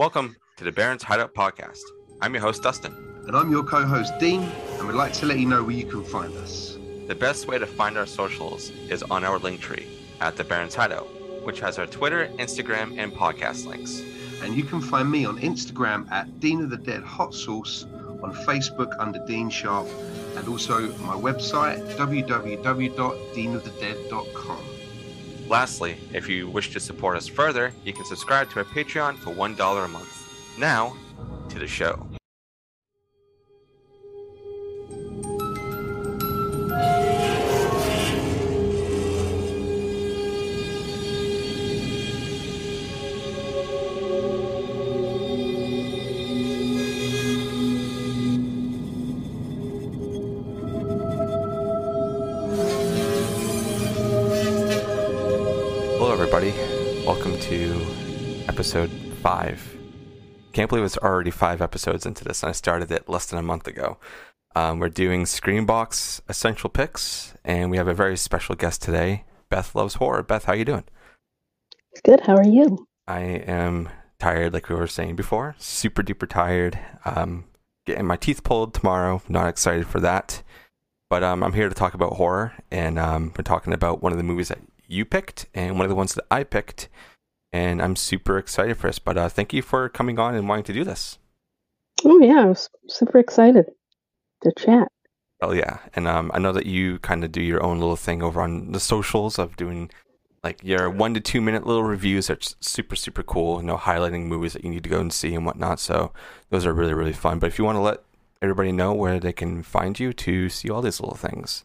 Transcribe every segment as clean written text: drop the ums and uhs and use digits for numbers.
Welcome to the Barrens Hideout podcast. I'm your host, Dustin. And I'm your co-host, Dean, and we'd like to let you know where you can find us. The best way to find our socials is on our link tree at the Barrens Hideout, which has our Twitter, Instagram, and podcast links. And you can find me on Instagram at Dean of the Dead Hot Sauce, on Facebook under Dean Sharp, and also my website, www.deanofthedead.com. Lastly, if you wish to support us further, you can subscribe to our Patreon for $1 a month. Now, to the show. Episode 5. Can't believe it's already 5 episodes into this, and I started it less than a month ago. We're doing Screenbox Essential Picks, and we have a very special guest today, Beth Loves Horror. Beth, how are you doing? Good, how are you? I am tired, like we were saying before. Super duper tired. Getting my teeth pulled tomorrow. Not excited for that. But I'm here to talk about horror, and we're talking about one of the movies that you picked and one of the ones that I picked. And I'm super excited for this, but thank you for coming on and wanting to do this. Oh, yeah, I was super excited to chat. Oh, yeah, and I know that you kind of do your own little thing over on the socials of doing, like, your 1 to 2 minute little reviews that's super, super cool, you know, highlighting movies that you need to go and see and whatnot, so those are really, really fun. But if you want to let everybody know where they can find you to see all these little things.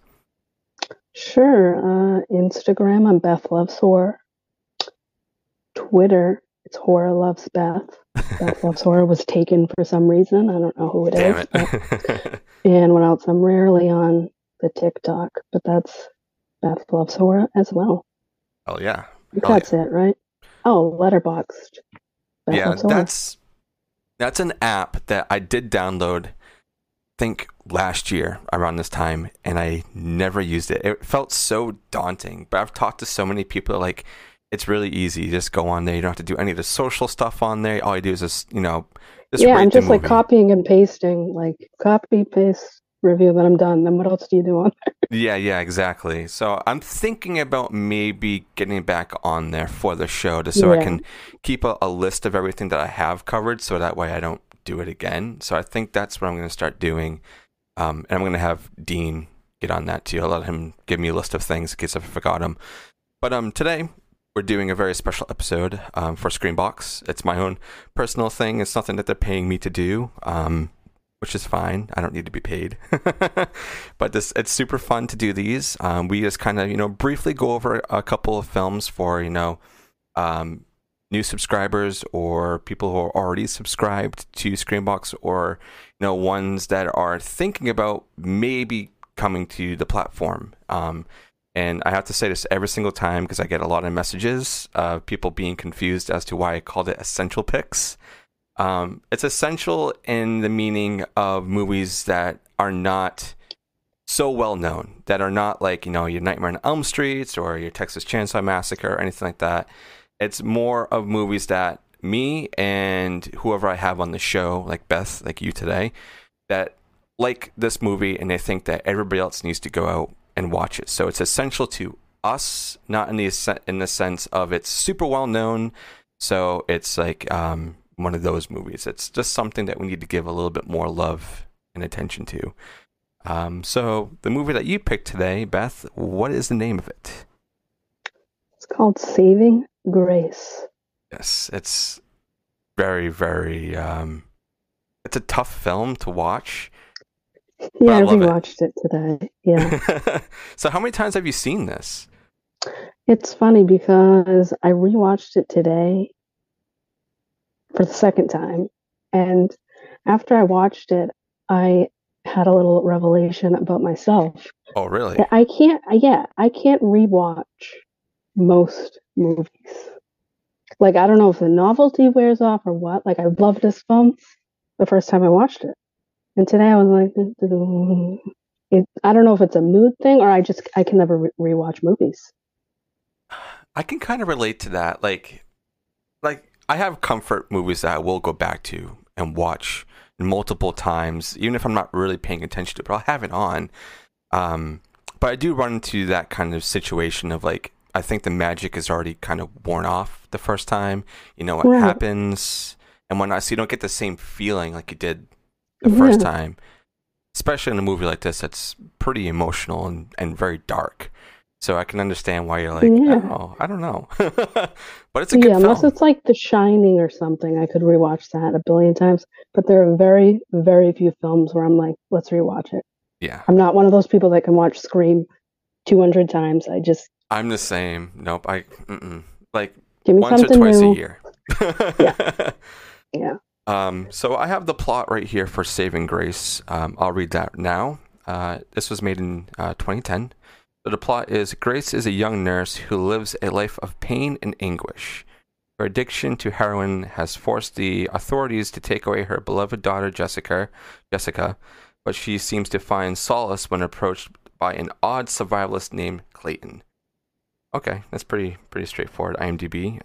Sure, Instagram, I'm Beth Loves Horror. Twitter, it's Horror Loves Beth. Beth Loves Horror was taken for some reason. I don't know who it is. But... and what else? I'm rarely on the TikTok, but that's Beth Loves Horror as well. Oh, yeah. That's it, right? Oh, Letterboxd. Beth Loves Horror. That's an app that I did download, I think, last year around this time, and I never used it. It felt so daunting, but I've talked to so many people that, like, it's really easy. You just go on there. You don't have to do any of the social stuff on there. All you do is just, you know, just rate I'm just the movie. Copying and pasting, like copy, paste, review, then I'm done. Then what else do you do on there? Yeah, exactly. So I'm thinking about maybe getting back on there for the show just so I can keep a list of everything that I have covered so that way I don't do it again. So I think that's what I'm going to start doing. And I'm going to have Dean get on that too. I'll let him give me a list of things in case I forgot him. But today... we're doing a very special episode for Screenbox. It's my own personal thing. It's something that they're paying me to do, which is fine. I don't need to be paid. But it's super fun to do these. We just kind of, you know, briefly go over a couple of films for, you know, new subscribers or people who are already subscribed to Screenbox or, you know, ones that are thinking about maybe coming to the platform. And I have to say this every single time because I get a lot of messages of people being confused as to why I called it Essential Picks. It's essential in the meaning of movies that are not so well known, that are not like, you know, your Nightmare on Elm Street or your Texas Chainsaw Massacre or anything like that. It's more of movies that me and whoever I have on the show, like Beth, like you today, that like this movie and they think that everybody else needs to go out and watch it. So it's essential to us, not in the sense of it's super well known. So it's like one of those movies. It's just something that we need to give a little bit more love and attention to. So the movie that you picked today, Beth, what is the name of it? It's called Saving Grace. Yes, it's very, very. It's a tough film to watch. Yeah, we watched it today. Yeah. So how many times have you seen this? It's funny because I rewatched it today for the second time. And after I watched it, I had a little revelation about myself. Oh, really? I can't rewatch most movies. Like, I don't know if the novelty wears off or what. Like, I loved this film the first time I watched it. And today I was like, I don't know if it's a mood thing or I can never rewatch movies. I can kind of relate to that. Like I have comfort movies that I will go back to and watch multiple times, even if I'm not really paying attention to it, but I'll have it on. But I do run into that kind of situation of, like, I think the magic is already kind of worn off the first time. You know what happens and whatnot, so you don't get the same feeling like you did the first time. Especially in a movie like this that's pretty emotional and very dark. So I can understand why you're like, oh, I don't know. But it's a good film. Unless it's like The Shining or something. I could rewatch that a billion times. But there are very, very few films where I'm like, let's rewatch it. Yeah. I'm not one of those people that can watch Scream 200 times. I'm the same. Nope. Like, give me once or twice new. A year. Yeah. So I have the plot right here for Saving Grace. I'll read that now. This was made in 2010. So the plot is, Grace is a young nurse who lives a life of pain and anguish. Her addiction to heroin has forced the authorities to take away her beloved daughter, Jessica, but she seems to find solace when approached by an odd survivalist named Clayton. Okay, that's pretty straightforward, IMDb.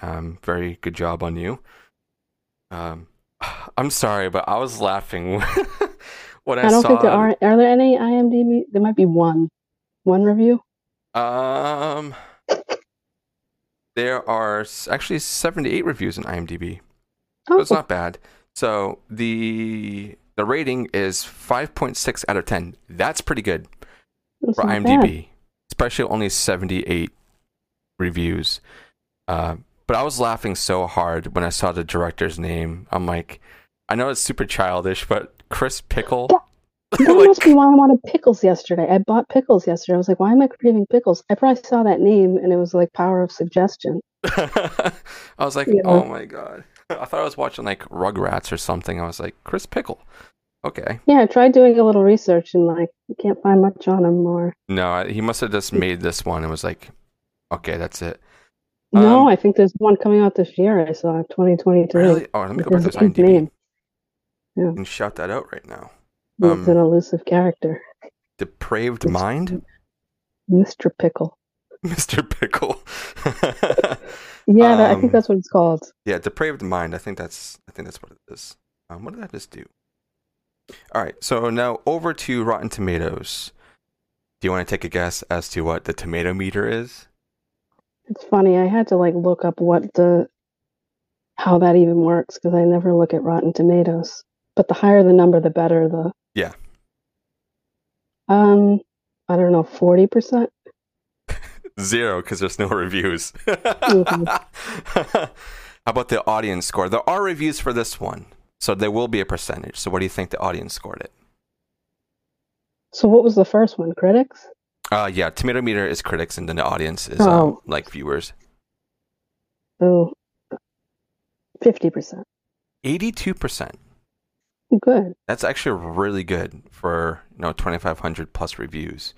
Very good job on you. I'm sorry, but I was laughing when I saw... I don't think there are there any IMDb? There might be one review. There are actually 78 reviews in IMDb. Oh. So it's not bad. So the rating is 5.6 out of 10. That's pretty good for IMDb, especially only 78 reviews. But I was laughing so hard when I saw the director's name. I'm like, I know it's super childish, but Chris Pickle. Yeah. That must be why I wanted pickles yesterday. I bought pickles yesterday. I was like, why am I craving pickles? I probably saw that name, and it was like power of suggestion. I was like, oh my God. I thought I was watching like Rugrats or something. I was like, Chris Pickle. Okay. Yeah, I tried doing a little research, and like, you can't find much on him more. No, he must have just made this one and was like, okay, that's it. No, I think there's one coming out this year. I saw 2023. Really? Oh, let me go back to his IMDb name. Yeah. And shout that out right now. It's an elusive character. Depraved Mind? Mister Pickle. Mister Pickle. Yeah, I think that's what it's called. Yeah, Depraved Mind. I think that's what it is. What did I just do? All right, so now over to Rotten Tomatoes. Do you want to take a guess as to what the tomato meter is? It's funny. I had to like look up how that even works because I never look at Rotten Tomatoes. But the higher the number, the better the... Yeah. I don't know, 40%? Zero, because there's no reviews. How about the audience score? There are reviews for this one, so there will be a percentage. So what do you think the audience scored it? So what was the first one? Critics? Yeah, tomato meter is critics, and then the audience is like viewers. Oh, 50%. 82%. Good. That's actually really good for 2,500 plus reviews.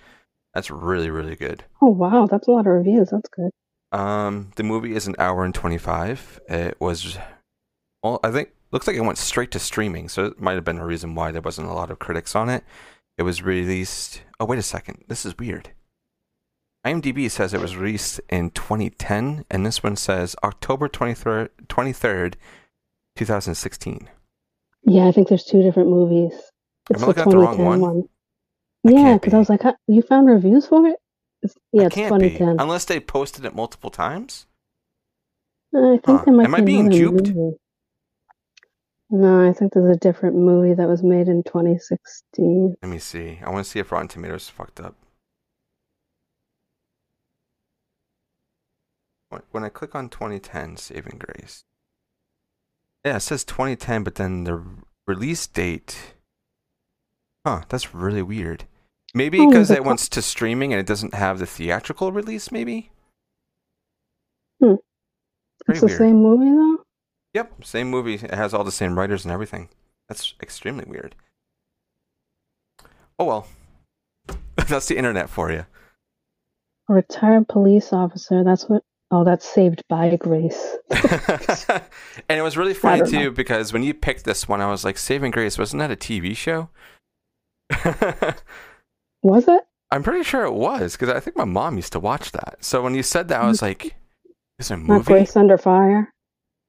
That's really, really good. Oh wow, that's a lot of reviews. That's good. The movie is an hour and 25. It was, well, I think looks like it went straight to streaming, so it might have been a reason why there wasn't a lot of critics on it. It was released. Oh wait a second, this is weird. IMDb says it was released in 2010, and this one says October 23rd, 2016. Yeah, I think there's two different movies. It's the 2010 one. Yeah, because I was like, you found reviews for it? It's 2010. Unless they posted it multiple times? I think there might be. Am I being duped? Movie. No, I think there's a different movie that was made in 2016. Let me see. I want to see if Rotten Tomatoes fucked up. When I click on 2010, Saving Grace. Yeah, it says 2010, but then the release date. Huh, that's really weird. Maybe because it went to streaming and it doesn't have the theatrical release, maybe? Hmm. It's the same movie, though? Yep, same movie. It has all the same writers and everything. That's extremely weird. Oh, well. That's the internet for you. A retired police officer, that's what... Oh, that's Saved by Grace. And it was really funny, too, because when you picked this one, I was like, Saving Grace, wasn't that a TV show? Was it? I'm pretty sure it was, because I think my mom used to watch that. So when you said that, I was like, is it a movie? Not Grace Under Fire?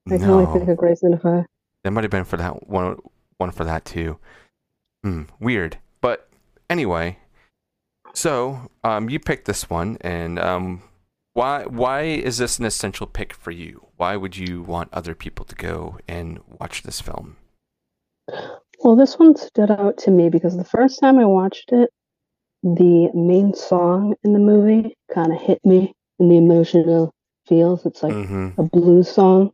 I can only think of Grey's Anatomy. There might have been for that one for that too. Weird. But anyway, so you picked this one, and why is this an essential pick for you? Why would you want other people to go and watch this film? Well, this one stood out to me because the first time I watched it, the main song in the movie kind of hit me in the emotional feels. It's like a blues song,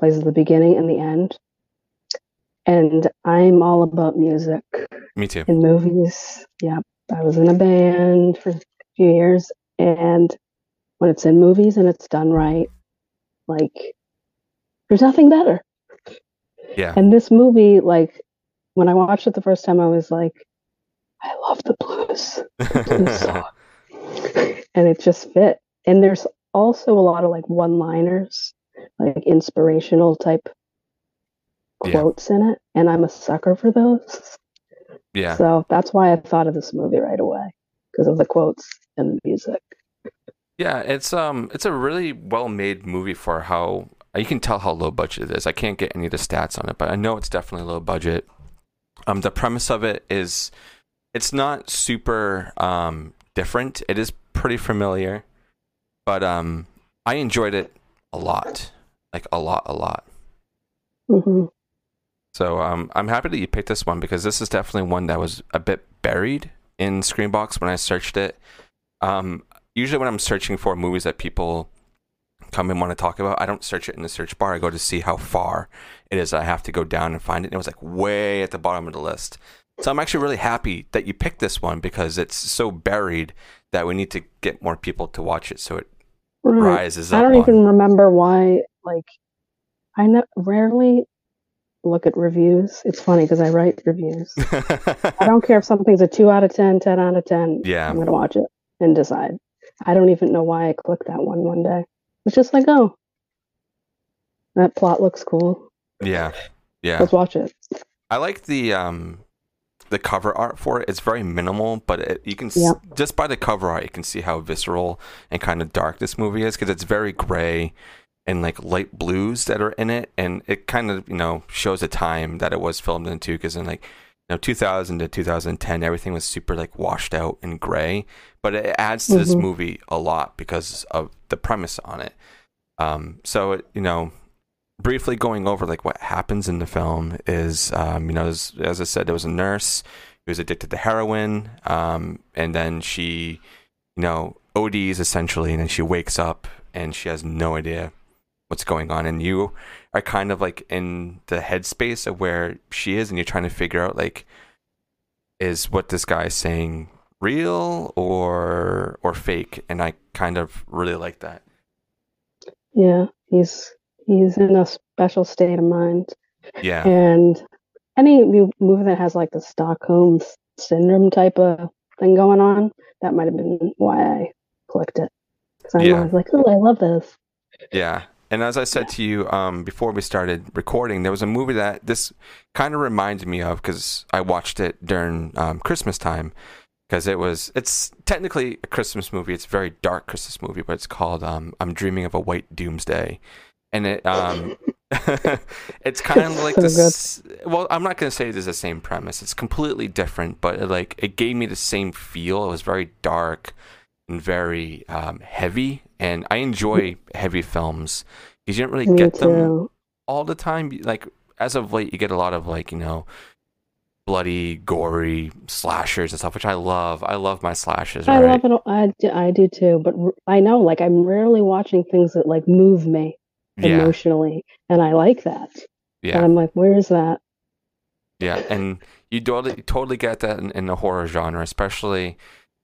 plays at the beginning and the end. And I'm all about music. Me too. In movies. Yeah. I was in a band for a few years, and when it's in movies and it's done right, like, there's nothing better. Yeah. And this movie, like, when I watched it the first time, I was like, I love the blues. And it just fit. And there's also a lot of like one-liners, like inspirational type quotes in it. And I'm a sucker for those. Yeah. So that's why I thought of this movie right away, because of the quotes and the music. Yeah, it's a really well-made movie for how, you can tell how low budget it is. I can't get any of the stats on it, but I know it's definitely low budget. The premise of it is, it's not super different. It is pretty familiar, but I enjoyed it a lot, like a lot. Mm-hmm. So I'm happy that you picked this one, because this is definitely one that was a bit buried in Screenbox when I searched it. Usually when I'm searching for movies that people come and want to talk about, I don't search it in the search bar. I go to see how far it is. I have to go down and find it. And it was like way at the bottom of the list. So I'm actually really happy that you picked this one, because it's so buried that we need to get more people to watch it so it rises up. I don't even remember why, like, I rarely look at reviews. It's funny because I write reviews. I don't care if something's a 2 out of 10, 10 out of 10. Yeah. I'm going to watch it and decide. I don't even know why I clicked that one day. It's just like, oh, that plot looks cool. Yeah, yeah. Let's watch it. I like the cover art for it. It's very minimal, but you can just by the cover art, you can see how visceral and kind of dark this movie is, because it's very gray and like light blues that are in it, and it kind of shows the time that it was filmed into, because in like 2000 to 2010, everything was super like washed out and gray, but it adds to this movie a lot because of the premise on it. So it, briefly going over like what happens in the film is, as I said, there was a nurse who was addicted to heroin, and then she, ODs essentially, and then she wakes up and she has no idea what's going on, and you are kind of like in the headspace of where she is, and you're trying to figure out like, is what this guy is saying real or fake? And I kind of really like that. Yeah, he's in a special state of mind. Yeah, and any movie that has like the Stockholm syndrome type of thing going on, that might have been why I clicked it, because I'm always like, oh, I love this. Yeah. And as I said to you before we started recording, there was a movie that this kind of reminded me of, because I watched it during Christmas time, because it's technically a Christmas movie. It's a very dark Christmas movie, but it's called I'm Dreaming of a White Doomsday. And it it's kind of like this. Well, I'm not going to say it is the same premise. It's completely different, but it gave me the same feel. It was very dark and very heavy. And I enjoy heavy films because you don't really get them all the time. Like, as of late, you get a lot of, like, bloody, gory slashers and stuff, which I love. I love my slashers. I love it. I do too. But I know, like, I'm rarely watching things that, like, move me emotionally. And I like that. Yeah. And I'm like, where is that? Yeah. And you totally get that in the horror genre, especially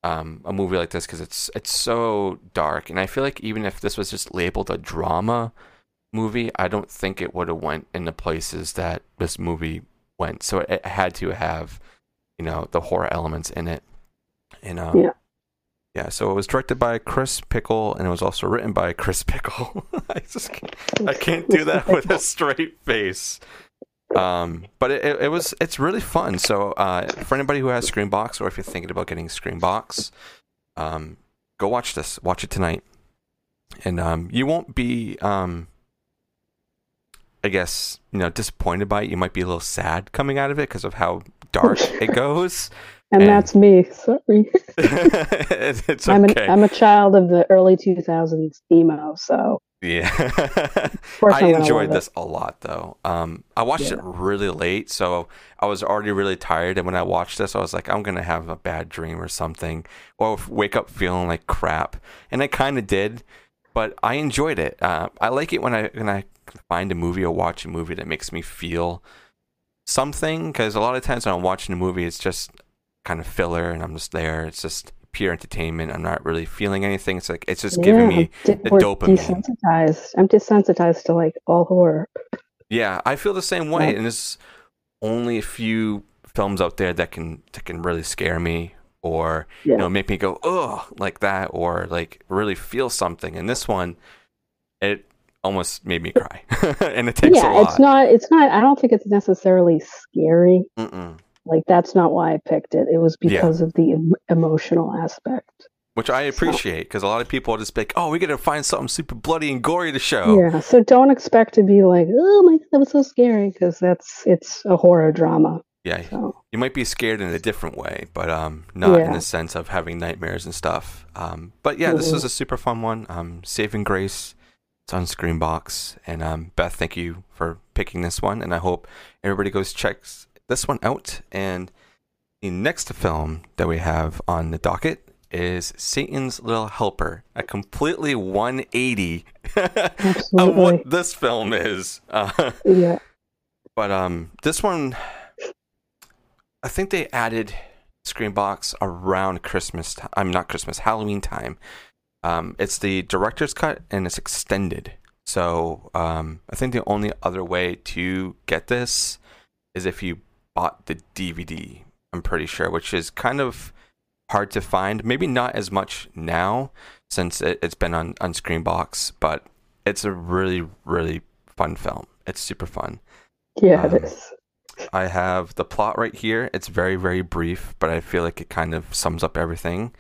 a movie like this, because it's so dark. And I feel like even if this was just labeled a drama movie, I don't think it would have went in the places that this movie went. So it had to have the horror elements in it. And so it was directed by Chris Pickle, and it was also written by Chris Pickle. I can't do that with a straight face. But it's really fun. So for anybody who has Screenbox, or if you're thinking about getting Screenbox, go watch this. Watch it tonight, and you won't be I guess, you know, disappointed by it. You might be a little sad coming out of it because of how dark it goes. And that's me. Sorry. It's okay. I'm a child of the early 2000s emo, so. Yeah. I enjoyed this a lot, though. I watched it really late, so I was already really tired. And when I watched this, I was like, I'm going to have a bad dream or something, or wake up feeling like crap. And I kind of did, but I enjoyed it. I like it when I find a movie or watch a movie that makes me feel something, because a lot of times when I'm watching a movie, it's just kind of filler and I'm just there. It's just pure entertainment. I'm not really feeling anything. It's like it's just giving me the dopamine. I'm desensitized to like all horror. Yeah, I feel the same way, and there's only a few films out there that can really scare me or you know, make me go oh like that, or like really feel something. And this one, it almost made me cry, and it takes a lot. It's not. I don't think it's necessarily scary. Mm-mm. Like, that's not why I picked it. It was because of the emotional aspect. Which I appreciate, because a lot of people are just like, oh, we got to find something super bloody and gory to show. Yeah, so don't expect to be like, oh my God, that was so scary, because it's a horror drama. Yeah, so. You might be scared in a different way, but not in the sense of having nightmares and stuff. But yeah, this is a super fun one. Saving Grace. It's on Screenbox. And Beth, thank you for picking this one, and I hope everybody goes checks this one out. And the next film that we have on the docket is Satan's Little Helper, a completely 180 of what this film is. But this one, I think they added Screenbox around Halloween time. It's the director's cut and it's extended. So I think the only other way to get this is if you bought the DVD, I'm pretty sure, which is kind of hard to find. Maybe not as much now since it's been on Screenbox, but it's a really, really fun film. It's super fun. Yeah, it is. I have the plot right here. It's very, very brief, but I feel like it kind of sums up everything.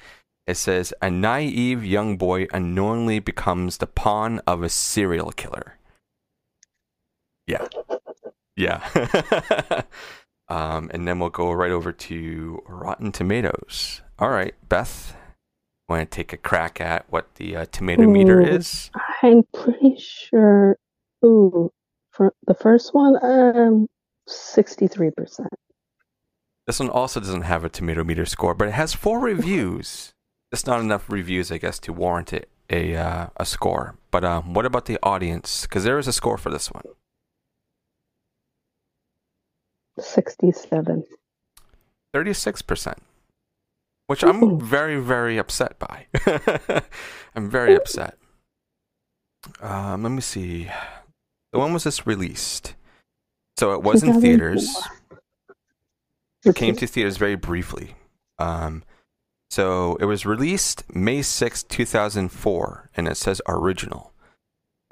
It says, a naive young boy unknowingly becomes the pawn of a serial killer. Yeah. Yeah. And then we'll go right over to Rotten Tomatoes. All right, Beth, want to take a crack at what the tomato meter is? I'm pretty sure. Ooh, for the first one, 63%. This one also doesn't have a tomato meter score, but it has 4 reviews. It's not enough reviews, I guess, to warrant it a score. But what about the audience? Because there is a score for this one. 67. 36%, which I'm very, very upset by. I'm very upset. Let me see. So when was this released? So it was in theaters. It came to theaters very briefly. So it was released May 6, 2004, and it says original.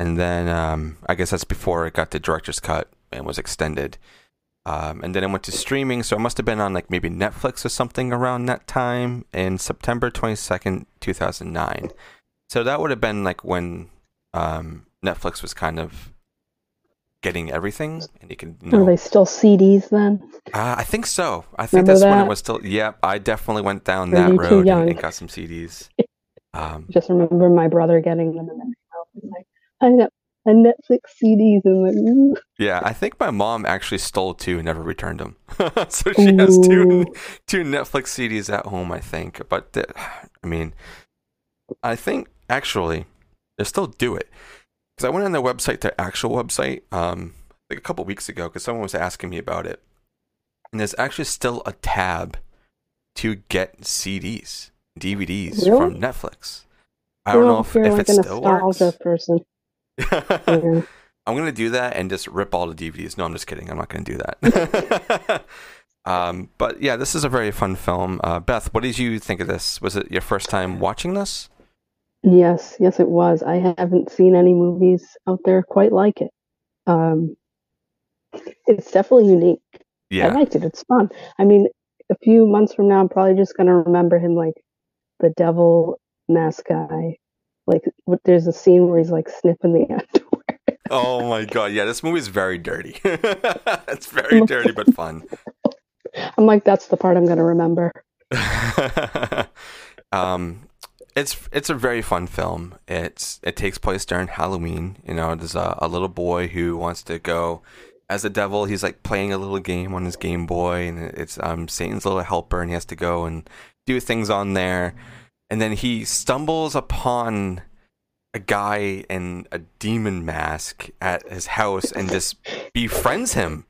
And then I guess that's before it got the director's cut and was extended. And then it went to streaming, so it must have been on like maybe Netflix or something around that time in September 22nd, 2009. So that would have been like when Netflix was kind of getting everything, and you can. Were they still CDs then? I think so. I think that's when it was still. Yeah, I definitely went down that road and got some CDs. Just remember my brother getting them and then like, I know. And Netflix CDs and like, ooh. Yeah, I think my mom actually stole 2 and never returned them. So she has two Netflix CDs at home, I think. But I think actually they still do it, because I went on their website, their actual website, like a couple weeks ago, because someone was asking me about it, and there's actually still a tab to get CDs, DVDs from Netflix. I don't know if it's still works. I'm going to do that and just rip all the DVDs. No, I'm just kidding. I'm not going to do that. But yeah, this is a very fun film. Beth, what did you think of this? Was it your first time watching this? Yes, it was. I haven't seen any movies out there quite like it. It's definitely unique. Yeah. I liked it. It's fun. I mean, a few months from now, I'm probably just going to remember him like the devil mask guy. Like, there's a scene where he's like sniffing the underwear. Oh my God. Yeah, this movie is very dirty. It's very dirty, but fun. I'm like, that's the part I'm going to remember. It's a very fun film. It takes place during Halloween. You know, there's a little boy who wants to go as a devil. He's like playing a little game on his Game Boy, and it's Satan's Little Helper, and he has to go and do things on there. And then he stumbles upon a guy in a demon mask at his house and just befriends him.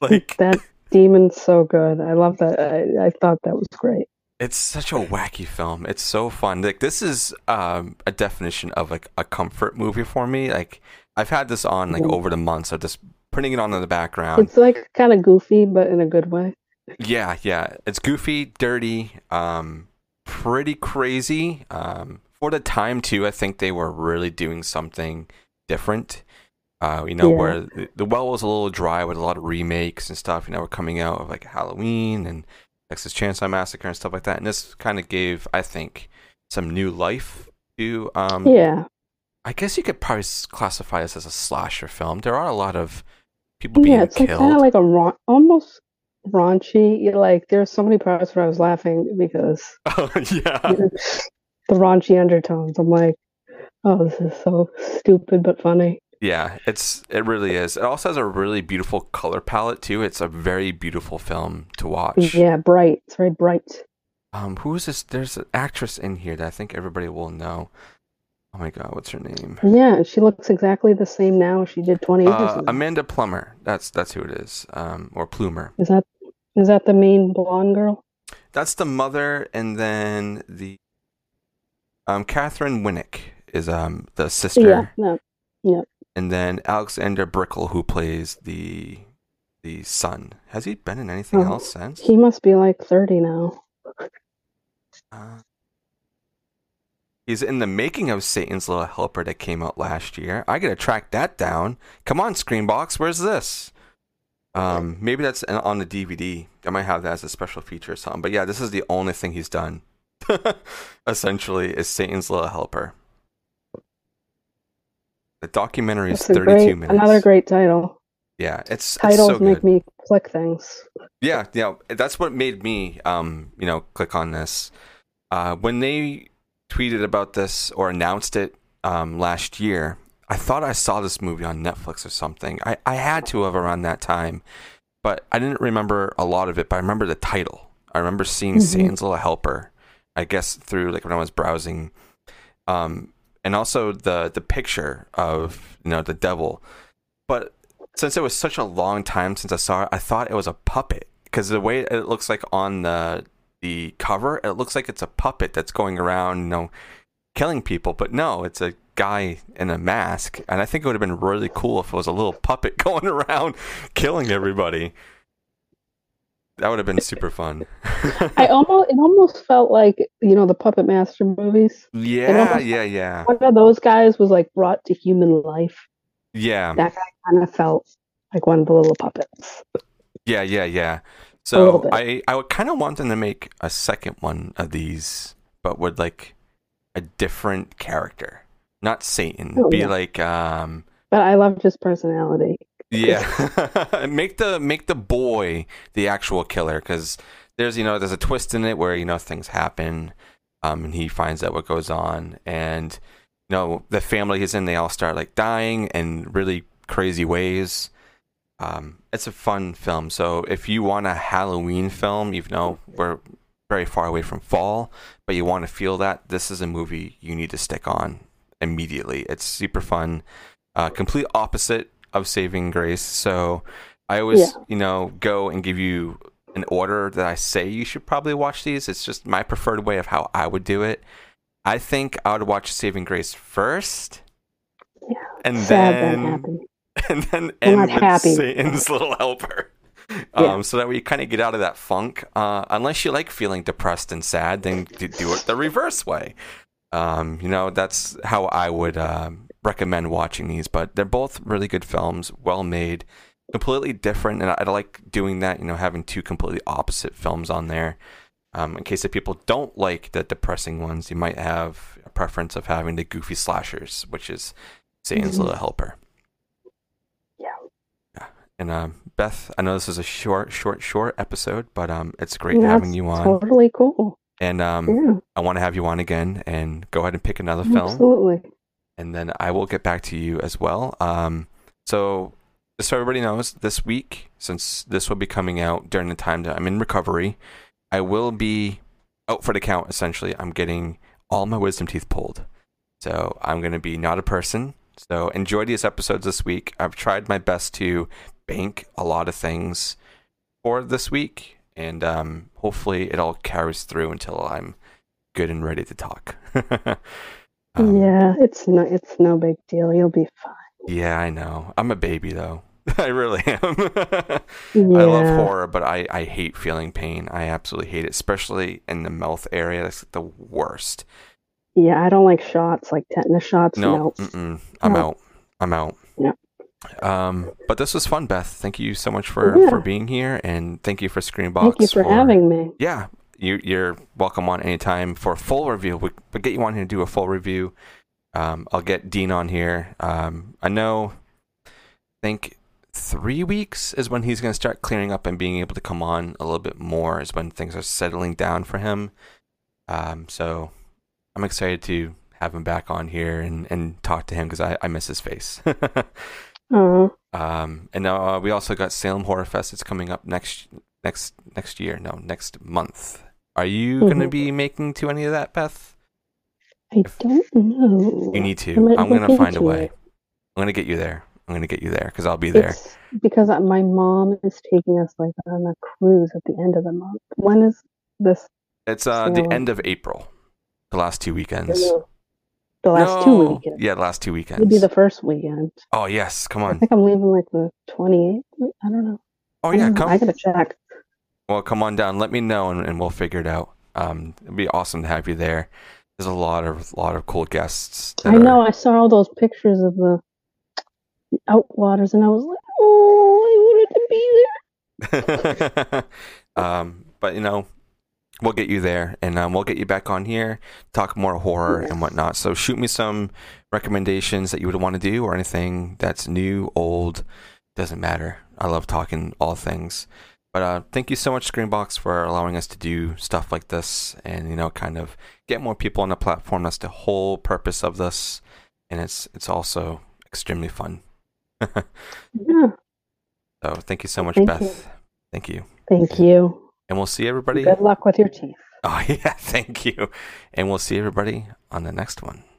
Like that demon's so good. I love that. I thought that was great. It's such a wacky film. It's so fun. Like, this is a definition of like a comfort movie for me. Like, I've had this on like over the months of just putting it on in the background. It's like kind of goofy, but in a good way. Yeah, yeah. It's goofy, dirty, pretty crazy. For the time too, I think they were really doing something different. Where the well was a little dry with a lot of remakes and stuff. You know, we're coming out of like Halloween and Texas Chainsaw Massacre and stuff like that, and this kind of gave, I think, some new life to. I guess you could probably classify this as a slasher film. There are a lot of people being killed. Yeah, it's kind of like almost raunchy. Like, there's so many parts where I was laughing because the raunchy undertones. I'm like, oh, this is so stupid but funny. Yeah, it really is. It also has a really beautiful color palette too. It's a very beautiful film to watch. Yeah, bright. It's very bright. Who is this? There's an actress in here that I think everybody will know. Oh my God, what's her name? Yeah, she looks exactly the same now as she did 20 years ago. Amanda Plummer. That's who it is. Or Plumer. Is that the main blonde girl? That's the mother, and then the Kathryn Winnick is the sister. Yeah. No. Yep. And then Alexander Brickell, who plays the son. Has he been in anything else since? He must be like 30 now. He's in the making of Satan's Little Helper that came out last year. I gotta track that down. Come on, Screenbox, where's this? Maybe that's on the DVD. I might have that as a special feature or something. But yeah, this is the only thing he's done. Essentially, is Satan's Little Helper. The documentary is 32 minutes. Another great title. Yeah, titles so make me click things. Yeah, that's what made me, click on this. When they tweeted about this or announced it last year, I thought I saw this movie on Netflix or something. I had to have around that time, but I didn't remember a lot of it. But I remember the title. I remember seeing Satan's Little Helper. I guess through like when I was browsing. And also the picture of, the devil. But since it was such a long time since I saw it, I thought it was a puppet. Because the way it looks like on the cover, it looks like it's a puppet that's going around, killing people. But no, it's a guy in a mask. And I think it would have been really cool if it was a little puppet going around killing everybody. That would have been super fun. It almost felt like, the Puppet Master movies. Yeah. One of those guys was like brought to human life. Yeah. That guy kind of felt like one of the little puppets. Yeah. So I would kind of want them to make a second one of these, but with like a different character. Not Satan. But I loved his personality. Yeah, make the boy the actual killer, because there's a twist in it where things happen, and he finds out what goes on, and the family he's in, they all start like dying in really crazy ways. It's a fun film. So if you want a Halloween film, we're very far away from fall, but you want to feel that, this is a movie you need to stick on immediately. It's super fun. Complete opposite of Saving Grace. So I always, go and give you an order that I say you should probably watch these. It's just my preferred way of how I would do it. I think I would watch Saving Grace first. Yeah. And then end with Satan's Little Helper. So that we kind of get out of that funk. Unless you like feeling depressed and sad, then do it the reverse way. That's how I would recommend watching these, but they're both really good films, well made, completely different, and I like doing that, having two completely opposite films on there. In case if people don't like the depressing ones, you might have a preference of having the goofy slashers, which is Satan's Little Helper. And Beth, I know this is a short episode, but it's great having you on. Totally cool. And I want to have you on again and go ahead and pick another film. Absolutely. And then I will get back to you as well. So just so everybody knows, this week, since this will be coming out during the time that I'm in recovery, I will be out for the count, essentially. I'm getting all my wisdom teeth pulled. So I'm going to be not a person. So enjoy these episodes this week. I've tried my best to bank a lot of things for this week. And hopefully it all carries through until I'm good and ready to talk. It's no big deal. You'll be fine. Yeah, I know. I'm a baby, though. I really am. Yeah. I love horror, but I hate feeling pain. I absolutely hate it, especially in the mouth area. That's the worst. Yeah, I don't like shots, like tetanus shots. No, I'm out. Yeah. But this was fun, Beth. Thank you so much for being here, and thank you for Screenbox. Thank you for having me. Yeah, you're welcome on anytime for a full review. We'll get you on here to do a full review. I'll get Dean on here. I think 3 weeks is when he's going to start clearing up and being able to come on a little bit more is when things are settling down for him. So I'm excited to have him back on here and talk to him because I miss his face. And now we also got Salem Horror Fest. It's coming up next year. No, next month. Are you going to be making to any of that, Beth? I don't know. You need to. I'm going to find a way. I'm going to get you there. Because I'll be there. It's because my mom is taking us like on a cruise at the end of the month. When is this? It's the end of April. The last two weekends. Yeah, the last two weekends. Maybe the first weekend. Oh, yes. Come on. I think I'm leaving like the 28th. I don't know. Oh, yeah. I got to check. Well, come on down. Let me know and we'll figure it out. It'd be awesome to have you there. There's a lot of cool guests. I know. I saw all those pictures of the Outwaters and I was like, oh, I wanted to be there. But, you know, we'll get you there, and we'll get you back on here, talk more horror and whatnot. So shoot me some recommendations that you would want to do or anything that's new, old, doesn't matter. I love talking all things. But thank you so much, Screenbox, for allowing us to do stuff like this and, you know, kind of get more people on the platform. That's the whole purpose of this, and it's also extremely fun. So thank you so much, Beth. Thank you. And we'll see everybody. Good luck with your teeth. Oh, yeah. Thank you. And we'll see everybody on the next one.